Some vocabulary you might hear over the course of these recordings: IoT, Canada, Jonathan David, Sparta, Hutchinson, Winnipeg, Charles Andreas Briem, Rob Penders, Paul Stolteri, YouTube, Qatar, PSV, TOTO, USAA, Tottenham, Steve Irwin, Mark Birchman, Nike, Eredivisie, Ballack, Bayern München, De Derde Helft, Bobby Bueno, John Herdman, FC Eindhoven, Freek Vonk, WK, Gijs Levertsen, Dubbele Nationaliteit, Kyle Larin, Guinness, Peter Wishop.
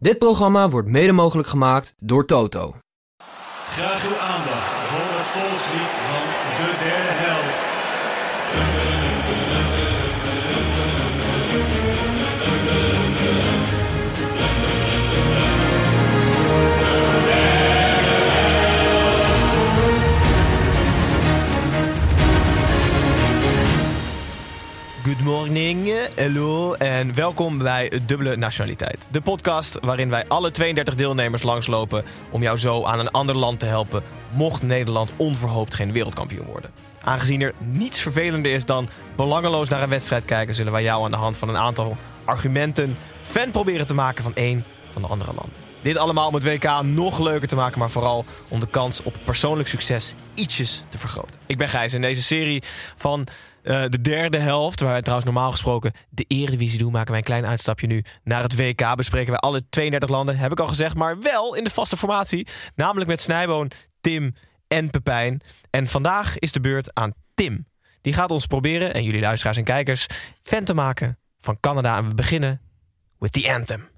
Dit programma wordt mede mogelijk gemaakt door TOTO. Graag uw aandacht voor het volkslied van De Derde Helft. Good morning, hello en welkom bij Dubbele Nationaliteit. De podcast waarin wij alle 32 deelnemers langslopen om jou zo aan een ander land te helpen, mocht Nederland onverhoopt geen wereldkampioen worden. Aangezien er niets vervelender is dan belangeloos naar een wedstrijd kijken, zullen wij jou aan de hand van een aantal argumenten fan proberen te maken van één van de andere landen. Dit allemaal om het WK nog leuker te maken, maar vooral om de kans op persoonlijk succes ietsjes te vergroten. Ik ben Gijs en deze serie van de derde helft, waar wij trouwens normaal gesproken de Eredivisie doen, maken wij een klein uitstapje nu naar het WK. Bespreken wij alle 32 landen, heb ik al gezegd, maar wel in de vaste formatie. Namelijk met Snijboon, Tim en Pepijn. En vandaag is de beurt aan Tim. Die gaat ons proberen, en jullie luisteraars en kijkers, fan te maken van Canada. En we beginnen with the anthem.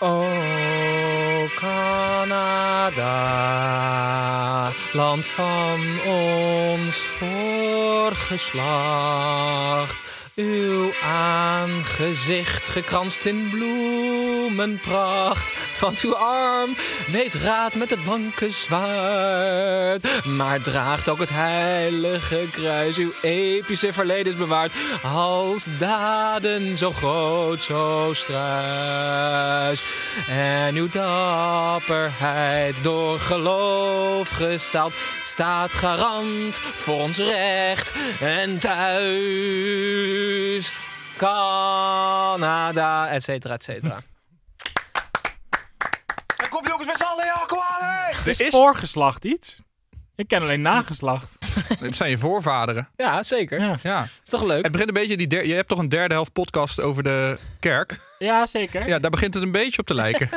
O Canada, land van ons voorgeslacht, uw aangezicht gekranst in bloemenpracht. Want uw arm weet raad met het blanke zwaard, maar draagt ook het heilige kruis. Uw epische verleden is bewaard als daden zo groot, zo struis. En uw dapperheid door geloof gestaald staat garant voor ons recht en thuis. Canada, et cetera, et cetera. Kom jongens met z'n allen, ja, kom aan! Er is voorgeslacht iets. Ik ken alleen nageslacht. Dit zijn je voorvaderen. Ja, zeker. Ja. Is toch leuk? Het begint een beetje je hebt toch een derde helft podcast over de kerk? Ja, zeker. Ja, daar begint het een beetje op te lijken.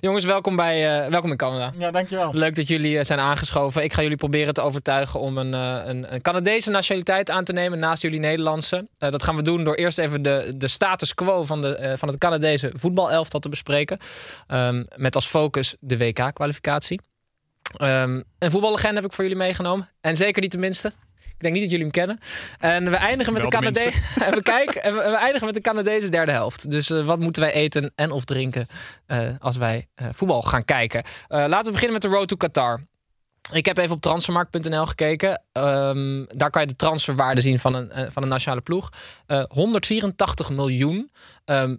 Jongens, welkom in Canada. Ja, dankjewel. Leuk dat jullie zijn aangeschoven. Ik ga jullie proberen te overtuigen om een Canadese nationaliteit aan te nemen naast jullie Nederlandse. Dat gaan we doen door eerst even de status quo van het Canadese voetbalelftal te bespreken. Met als focus de WK-kwalificatie. Een voetballegende heb ik voor jullie meegenomen. En zeker niet de minste. Ik denk niet dat jullie hem kennen. En we eindigen met de Canadese derde helft. Dus wat moeten wij eten en of drinken als wij voetbal gaan kijken? Laten we beginnen met de road to Qatar. Ik heb even op transfermarkt.nl gekeken. Daar kan je de transferwaarde zien van een nationale ploeg. 184 miljoen.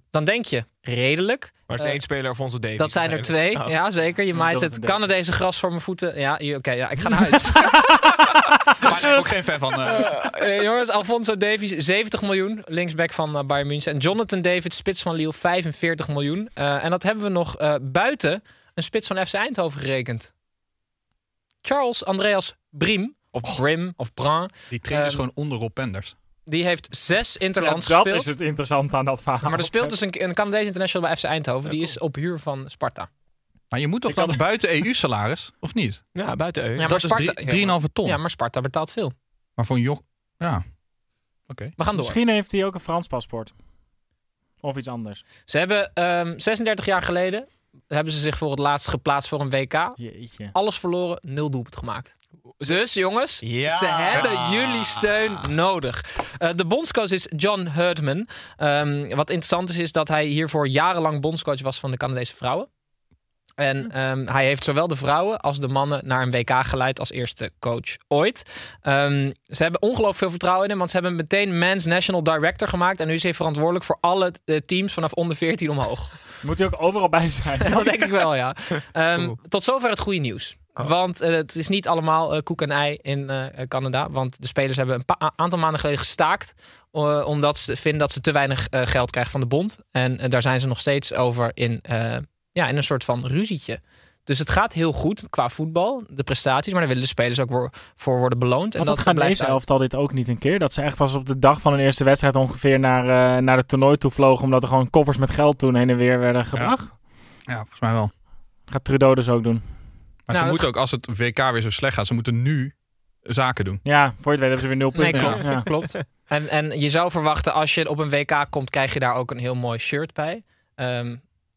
Dan denk je, redelijk. Maar het is één speler, Alfonso Davies. Dat zijn er twee, ja zeker. Je maait het Canadese gras voor mijn voeten. Ja, oké, ik ga naar huis. Maar ik ben ook geen fan van. Jongens, Alfonso Davies, 70 miljoen. Linksback van Bayern München. En Jonathan David, spits van Lille, 45 miljoen. En dat hebben we nog buiten een spits van FC Eindhoven gerekend. Charles Andreas Briem, of Brun. Die traint dus gewoon onder Rob Penders. Die heeft 6 interlands gespeeld. Dat is het interessante aan dat verhaal. Maar er speelt dus een Canadese international bij FC Eindhoven. Die is op huur van Sparta. Maar je moet toch dan buiten EU-salaris, of niet? Ja, buiten EU. Ja, dat Sparta, is 3,5 ton. Ja, maar Sparta betaalt veel. Maar voor een jong... Ja. Okay. We gaan door. Misschien heeft hij ook een Frans paspoort. Of iets anders. Ze hebben 36 jaar geleden... hebben ze zich voor het laatst geplaatst voor een WK. Jeetje. Alles verloren, 0 doelpunt gemaakt. Dus jongens, Ze hebben jullie steun nodig. De bondscoach is John Herdman. Wat interessant is dat hij hiervoor jarenlang bondscoach was van de Canadese vrouwen. En hij heeft zowel de vrouwen als de mannen naar een WK geleid als eerste coach ooit. Ze hebben ongelooflijk veel vertrouwen in hem, want ze hebben meteen Men's National Director gemaakt. En nu is hij verantwoordelijk voor alle teams vanaf onder 14 omhoog. Moet hij ook overal bij zijn. Dat denk ik wel, ja. Tot zover het goede nieuws. Oh. Want het is niet allemaal koek en ei in Canada. Want de spelers hebben een aantal maanden geleden gestaakt. Omdat ze vinden dat ze te weinig geld krijgen van de bond. En daar zijn ze nog steeds over in een soort van ruzietje. Dus het gaat heel goed qua voetbal, de prestaties. Maar daar willen de spelers ook voor worden beloond. Want en dat gaan deze elftal dit ook niet een keer. Dat ze echt pas op de dag van hun eerste wedstrijd ongeveer naar het toernooi toe vlogen. Omdat er gewoon koffers met geld toen heen en weer werden gebracht. Ja, volgens mij wel. Dat gaat Trudeau dus ook doen. Maar ze moeten ook, als het WK weer zo slecht gaat, ze moeten nu zaken doen. Ja, voor je het weet hebben ze weer 0 punten. Nee, klopt. Ja. Ja, klopt. En je zou verwachten, als je op een WK komt, krijg je daar ook een heel mooi shirt bij.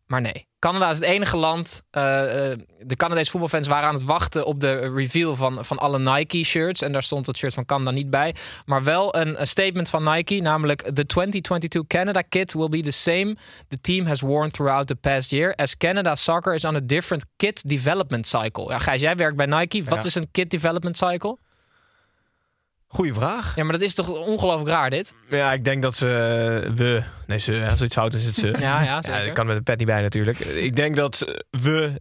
Maar nee. Canada is het enige land. De Canadese voetbalfans waren aan het wachten op de reveal van alle Nike-shirts. En daar stond het shirt van Canada niet bij. Maar wel een statement van Nike, namelijk: The 2022 Canada kit will be the same the team has worn throughout the past year, as Canada soccer is on a different kit development cycle. Ja, Gijs, jij werkt bij Nike. Wat is een kit development cycle? Goeie vraag. Ja, maar dat is toch ongelooflijk raar, dit? Ja, ik denk dat als iets fout is, het ze. Ja, zeker. Ja, dat kan met een pet niet bij natuurlijk. Ik denk dat we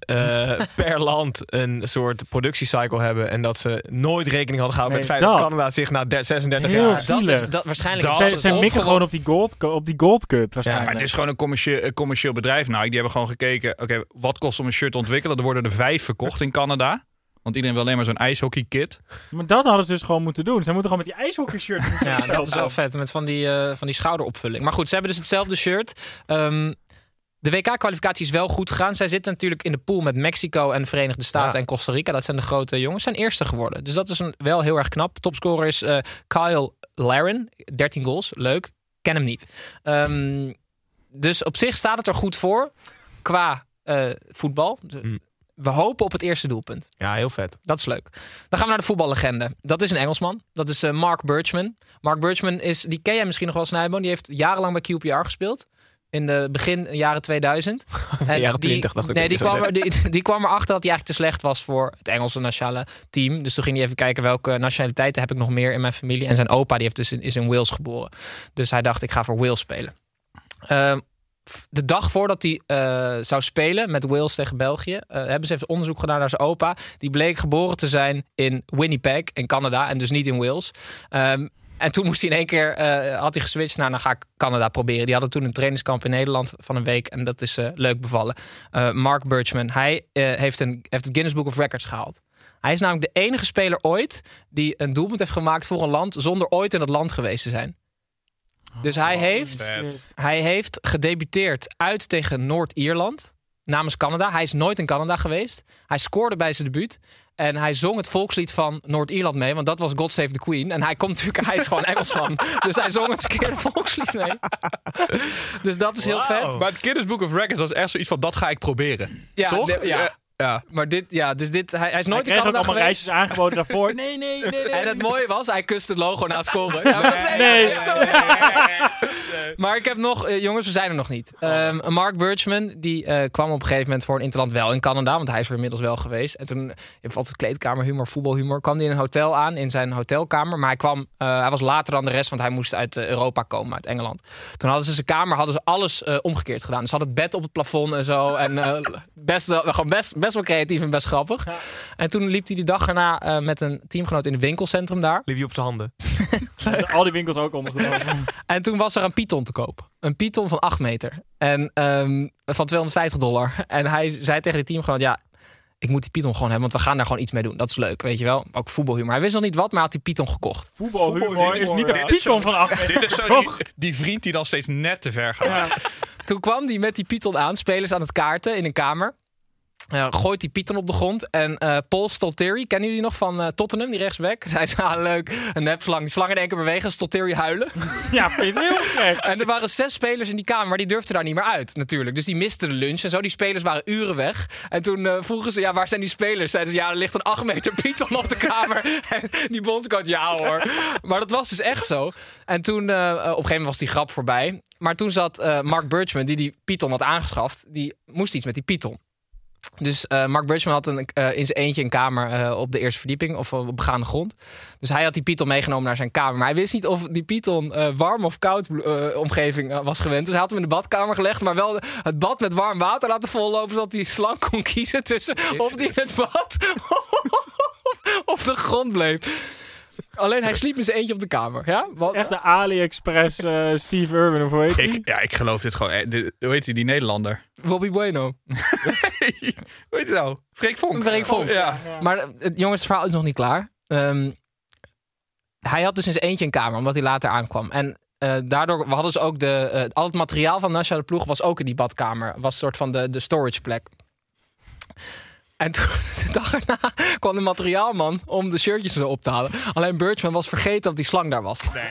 per land een soort productiecycle hebben en dat ze nooit rekening hadden gehouden met het feit dat Canada zich na 36 jaar... Dat waarschijnlijk... Ze mikken gewoon op die gold cup. Ja, maar het is gewoon een commercieel bedrijf. Nou, die hebben gewoon gekeken, oké, wat kost om een shirt te ontwikkelen? Er worden er 5 verkocht in Canada. Want iedereen wil alleen maar zo'n ijshockeykit. Maar dat hadden ze dus gewoon moeten doen. Ze moeten gewoon met die ijshockeyshirt. Ja, dat is wel vet. Met van die schouderopvulling. Maar goed, ze hebben dus hetzelfde shirt. De WK-kwalificatie is wel goed gegaan. Zij zitten natuurlijk in de pool met Mexico en de Verenigde Staten en Costa Rica. Dat zijn de grote jongens. Zijn eerste geworden. Dus dat is wel heel erg knap. Topscorer is Kyle Larin. 13 goals. Leuk. Ken hem niet. Dus op zich staat het er goed voor. Qua voetbal. We hopen op het eerste doelpunt. Ja, heel vet. Dat is leuk. Dan gaan we naar de voetballegende. Dat is een Engelsman. Dat is Mark Birchman. Mark Birchman is, die ken jij misschien nog wel, Snijboon. Die heeft jarenlang bij QPR gespeeld. In de begin jaren 2000. En jaren 20 dacht ik. Nee, die kwam erachter dat hij eigenlijk te slecht was voor het Engelse nationale team. Dus toen ging hij even kijken welke nationaliteiten heb ik nog meer in mijn familie. En zijn opa is in Wales geboren. Dus hij dacht, ik ga voor Wales spelen. De dag voordat hij zou spelen met Wales tegen België, hebben ze even onderzoek gedaan naar zijn opa. Die bleek geboren te zijn in Winnipeg in Canada en dus niet in Wales. En toen moest hij in één keer, had hij geswitcht naar, dan ga ik Canada proberen. Die hadden toen een trainingskamp in Nederland van een week en dat is leuk bevallen. Mark Birchman, hij heeft het Guinness Book of Records gehaald. Hij is namelijk de enige speler ooit die een doelpunt heeft gemaakt voor een land zonder ooit in het land geweest te zijn. Dus hij heeft gedebuteerd uit tegen Noord-Ierland namens Canada. Hij is nooit in Canada geweest. Hij scoorde bij zijn debuut. En hij zong het volkslied van Noord-Ierland mee. Want dat was God Save the Queen. En hij is gewoon Engelsman. Dus hij zong het verkeerde volkslied mee. Dus dat is heel vet. Maar het Guinness Book of Records was echt zoiets van, dat ga ik proberen. Ja, toch? Ja, maar hij is nooit in Canada geweest. Hij kreeg ook allemaal reisjes aangeboden daarvoor. Nee. En het mooie was, hij kuste het logo na het scoren. Nee. Maar ik heb nog... jongens, we zijn er nog niet. Mark Birchman, die kwam op een gegeven moment voor een interland wel in Canada. Want hij is er inmiddels wel geweest. En toen, je hebt altijd kleedkamerhumor, voetbalhumor. Kwam hij in een hotel aan, in zijn hotelkamer. Maar hij was later dan de rest, want hij moest uit Europa komen, uit Engeland. Toen hadden ze zijn kamer, alles omgekeerd gedaan. Ze hadden het bed op het plafond en zo. En best wel creatief en best grappig. Ja. En toen liep hij die dag erna met een teamgenoot in het winkelcentrum daar. Liep hij op zijn handen. Al die winkels ook onder de handen. En toen was er een python te koop. Een python van 8 meter. En van $250. En hij zei tegen die teamgenoot, ja, ik moet die python gewoon hebben, want we gaan daar gewoon iets mee doen. Dat is leuk, weet je wel. Ook voetbalhumor. Hij wist nog niet wat, maar had die python gekocht. Voetbalhumor is niet een python van 8 meter. Dit is zo die vriend die dan steeds net te ver gaat. Ja. Toen kwam hij met die python aan, spelers aan het kaarten in een kamer. Gooit die python op de grond. En Paul Stolteri, kennen jullie nog van Tottenham, die rechtsback? Zij zei, leuk, een nepslang. Die slang in één keer bewegen, Stolteri huilen. Ja, vind je het heel gek. En er waren 6 spelers in die kamer, maar die durfden daar niet meer uit, natuurlijk. Dus die misten de lunch en zo. Die spelers waren uren weg. En toen vroegen ze, ja, waar zijn die spelers? Zeiden ze, ja, er ligt een 8 meter python op de kamer. En die bondscoach, ja hoor. Maar dat was dus echt zo. En toen, op een gegeven moment was die grap voorbij. Maar toen zat Mark Birchman, die python had aangeschaft, die moest iets met die python. Dus Mark Birchman had in zijn eentje een kamer op de eerste verdieping of op begaande grond. Dus hij had die Python meegenomen naar zijn kamer. Maar hij wist niet of die Python warm of koud omgeving was gewend. Dus hij had hem in de badkamer gelegd, maar wel het bad met warm water laten vollopen, zodat hij slank kon kiezen tussen of hij in het bad of de grond bleef. Alleen hij sliep in zijn eentje op de kamer. Ja? Wat? Echt de AliExpress Steve Irwin of hoe heet die? Ik geloof dit gewoon. Hoe heet die Nederlander? Bobby Bueno. Hoe heet hij nou? Freek Vonk. Freek Vonk. Oh, ja. Ja. Maar jongens, het verhaal is nog niet klaar. Hij had dus in zijn eentje een kamer, omdat hij later aankwam. En daardoor hadden ze ook al het materiaal van Nationale Ploeg was ook in die badkamer. Was een soort van de storage plek. En toen, de dag erna, kwam de materiaalman om de shirtjes op te halen. Alleen Birchman was vergeten dat die slang daar was. Nee.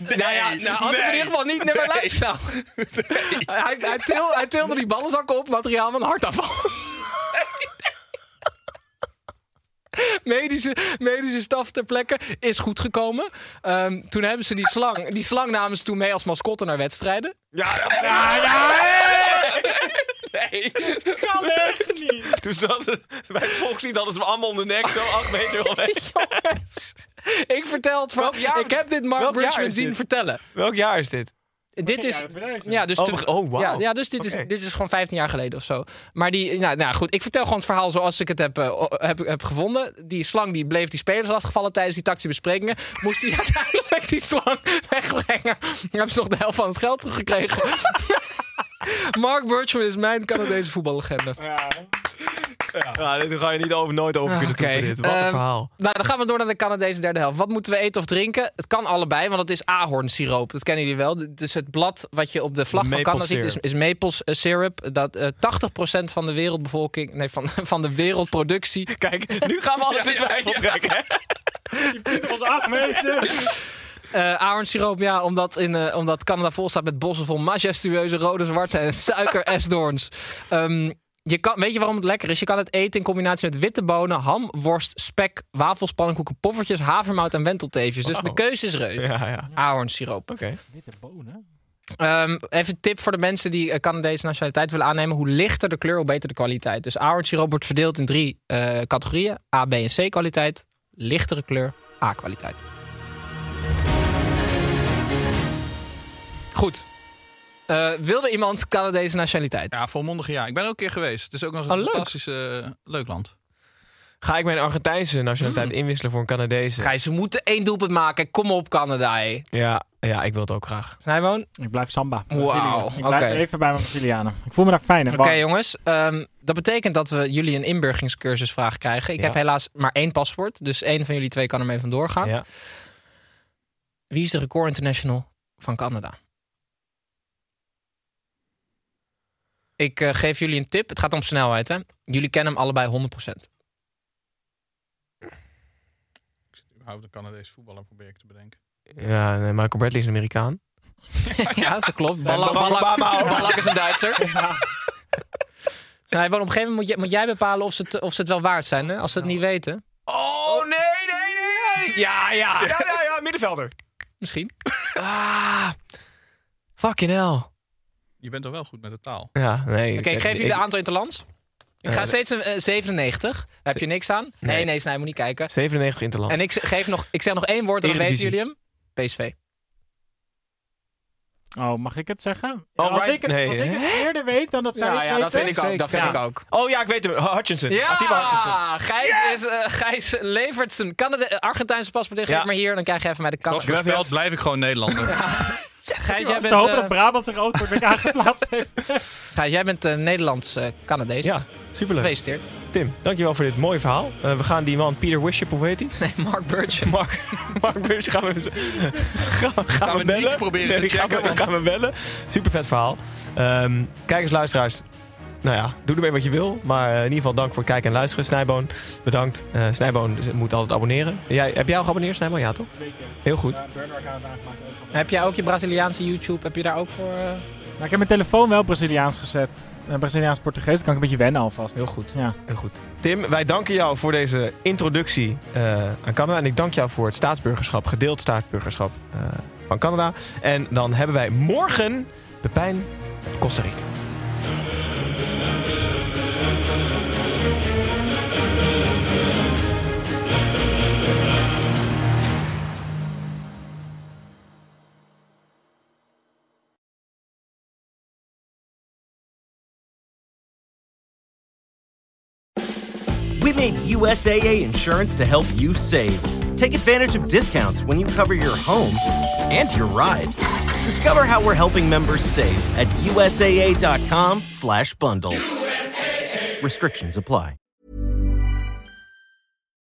Nou ja, had hij in ieder geval niet meer luisteren. Hij tilde die ballenzakken op, materiaalman, hartafval. Medische staf ter plekke is goed gekomen. Toen hebben ze die slang namen ze toen mee als mascotte naar wedstrijden. Nee, dat kan echt niet. Dus bij Foxy hadden ze hem allemaal om de nek, zo 8 meter weg. Jongens, ik vertel het van. Ik heb dit Mark Birchman zien vertellen. Welk jaar is dit? Dit is. Ja, dus wow. Ja, dus dit is gewoon 15 jaar geleden of zo. Maar goed, ik vertel gewoon het verhaal zoals ik het heb gevonden. Die slang die bleef die spelers lastigvallen tijdens die tactische besprekingen. Moest hij uiteindelijk die slang wegbrengen. Dan hebben ze nog de helft van het geld teruggekregen. Mark Birchman is mijn Canadese voetballegende. Ja, daar ga je nooit over kunnen doen. Dit. Wat een verhaal. Nou, dan gaan we door naar de Canadese derde helft. Wat moeten we eten of drinken? Het kan allebei, want het is ahornsiroop. Dat kennen jullie wel. Dus het blad wat je op de vlag van Canada ziet is maple syrup. Dat 80% van de wereldbevolking... Nee, van de wereldproductie... Kijk, nu gaan we alles in twijfel trekken. Hè? Je kunt ons 8 meter... ahornsiroop, ja, omdat Canada vol staat met bossen vol majestueuze rode, zwarte en suikeresdoorns. Weet je waarom het lekker is? Je kan het eten in combinatie met witte bonen, ham, worst, spek, wafels, pannenkoeken, poffertjes, havermout en wentelteefjes. Dus de keuze is reuze. Ja. Ahornsiroop. Okay. Witte bonen? Even een tip voor de mensen die Canadese nationaliteit willen aannemen. Hoe lichter de kleur, hoe beter de kwaliteit. Dus ahornsiroop wordt verdeeld in 3 categorieën. A, B en C kwaliteit. Lichtere kleur, A kwaliteit. Goed. Wilde iemand Canadese nationaliteit? Ja, volmondige ja. Ik ben ook een keer geweest. Het is ook nog een fantastisch leuk land. Ga ik mijn Argentijnse nationaliteit inwisselen voor een Canadese? Gijs, ze moeten 1 doelpunt maken. Kom op, Canada. Hey. Ja, ik wil het ook graag. Snijboon? Ik blijf samba. Wow. Ik blijf even bij mijn Brazilianen. Ik voel me daar fijn. Oké, jongens. Dat betekent dat we jullie een inburgingscursusvraag krijgen. Ik heb helaas maar 1 paspoort. Dus 1 van jullie 2 kan ermee vandoor gaan. Ja. Wie is de record international van Canada? Ik geef jullie een tip. Het gaat om snelheid, hè? Jullie kennen hem allebei 100%. Ik hou de Canadese voetballer probeer ik te bedenken. Ja, nee, Michael Bradley is een Amerikaan. Ja, dat klopt. Ballack is een Duitser. Ja. Nou, op een gegeven moment moet jij bepalen of ze het wel waard zijn, hè? Als ze het niet weten. Oh, nee. Ja. Ja, middenvelder. Misschien. Fucking hell. Je bent toch wel goed met de taal? Ja, nee. Oké, ik geef jullie een aantal interlands. Ik ga steeds 97. Daar heb je niks aan. Nee, moet niet kijken. 97 interlands. En ik zeg nog 1 woord en dan weten jullie hem. PSV. Oh, mag ik het zeggen? Als ik het eerder weet dan dat zij het weten. Dat vind ik ook. Oh ja, ik weet hem. Hutchinson. Ja, Gijs Levertsen. Argentijnse paspoort geef maar hier. Dan krijg je even mij de kans. Als je speelt, blijf ik gewoon Nederlander. Gijs, jij bent, hopen dat Brabant zich ook voor elkaar geplaatst heeft. Gijs, jij bent Nederlands-Canadees. Ja, superleuk. Gefeliciteerd. Tim, dankjewel voor dit mooie verhaal. We gaan die man Peter Wishop, hoe heet hij? Nee, Mark Birchman. Mark Birchman, gaan we bellen. Niets proberen te checken. Gaan we bellen. Super vet verhaal. Kijkers, luisteraars. Nou ja, doe ermee wat je wil. Maar in ieder geval dank voor het kijken en luisteren. Snijboon, bedankt. Snijboon moet altijd abonneren. Heb jij al geabonneerd, Snijboon? Ja, toch? Zeker. Heel goed. Heb jij ook je Braziliaanse YouTube? Heb je daar ook voor... Nou, ik heb mijn telefoon wel Braziliaans gezet. Braziliaans-Portugees, dan kan ik een beetje wennen alvast. Heel goed. Ja. Heel goed. Tim, wij danken jou voor deze introductie aan Canada. En ik dank jou voor het staatsburgerschap, gedeeld staatsburgerschap van Canada. En dan hebben wij morgen Pepijn Costa Rica. We made USAA insurance to help you save. Take advantage of discounts when you cover your home and your ride. Discover how we're helping members save at USAA.com/bundle. USAA. Restrictions apply.